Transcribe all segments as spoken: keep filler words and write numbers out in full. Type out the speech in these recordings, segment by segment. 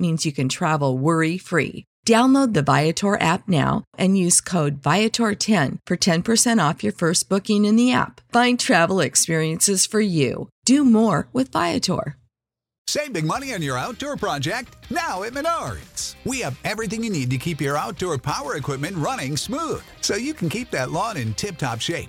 means you can travel worry-free. Download the Viator app now and use code Viator ten for ten percent off your first booking in the app. Find travel experiences for you. Do more with Viator. Save big money on your outdoor project now at Menards. We have everything you need to keep your outdoor power equipment running smooth, so you can keep that lawn in tip-top shape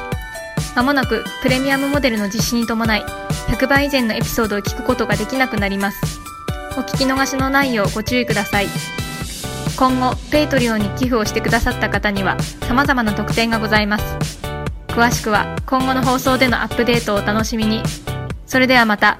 まもなくプレミアムモデルの実施に伴い、ひゃくばい以前のエピソードを聞くことができなくなります。お聞き逃しのないようご注意ください。今後、ペイトリオンに寄付をしてくださった方には、様々な特典がございます。詳しくは今後の放送でのアップデートをお楽しみに。それではまた。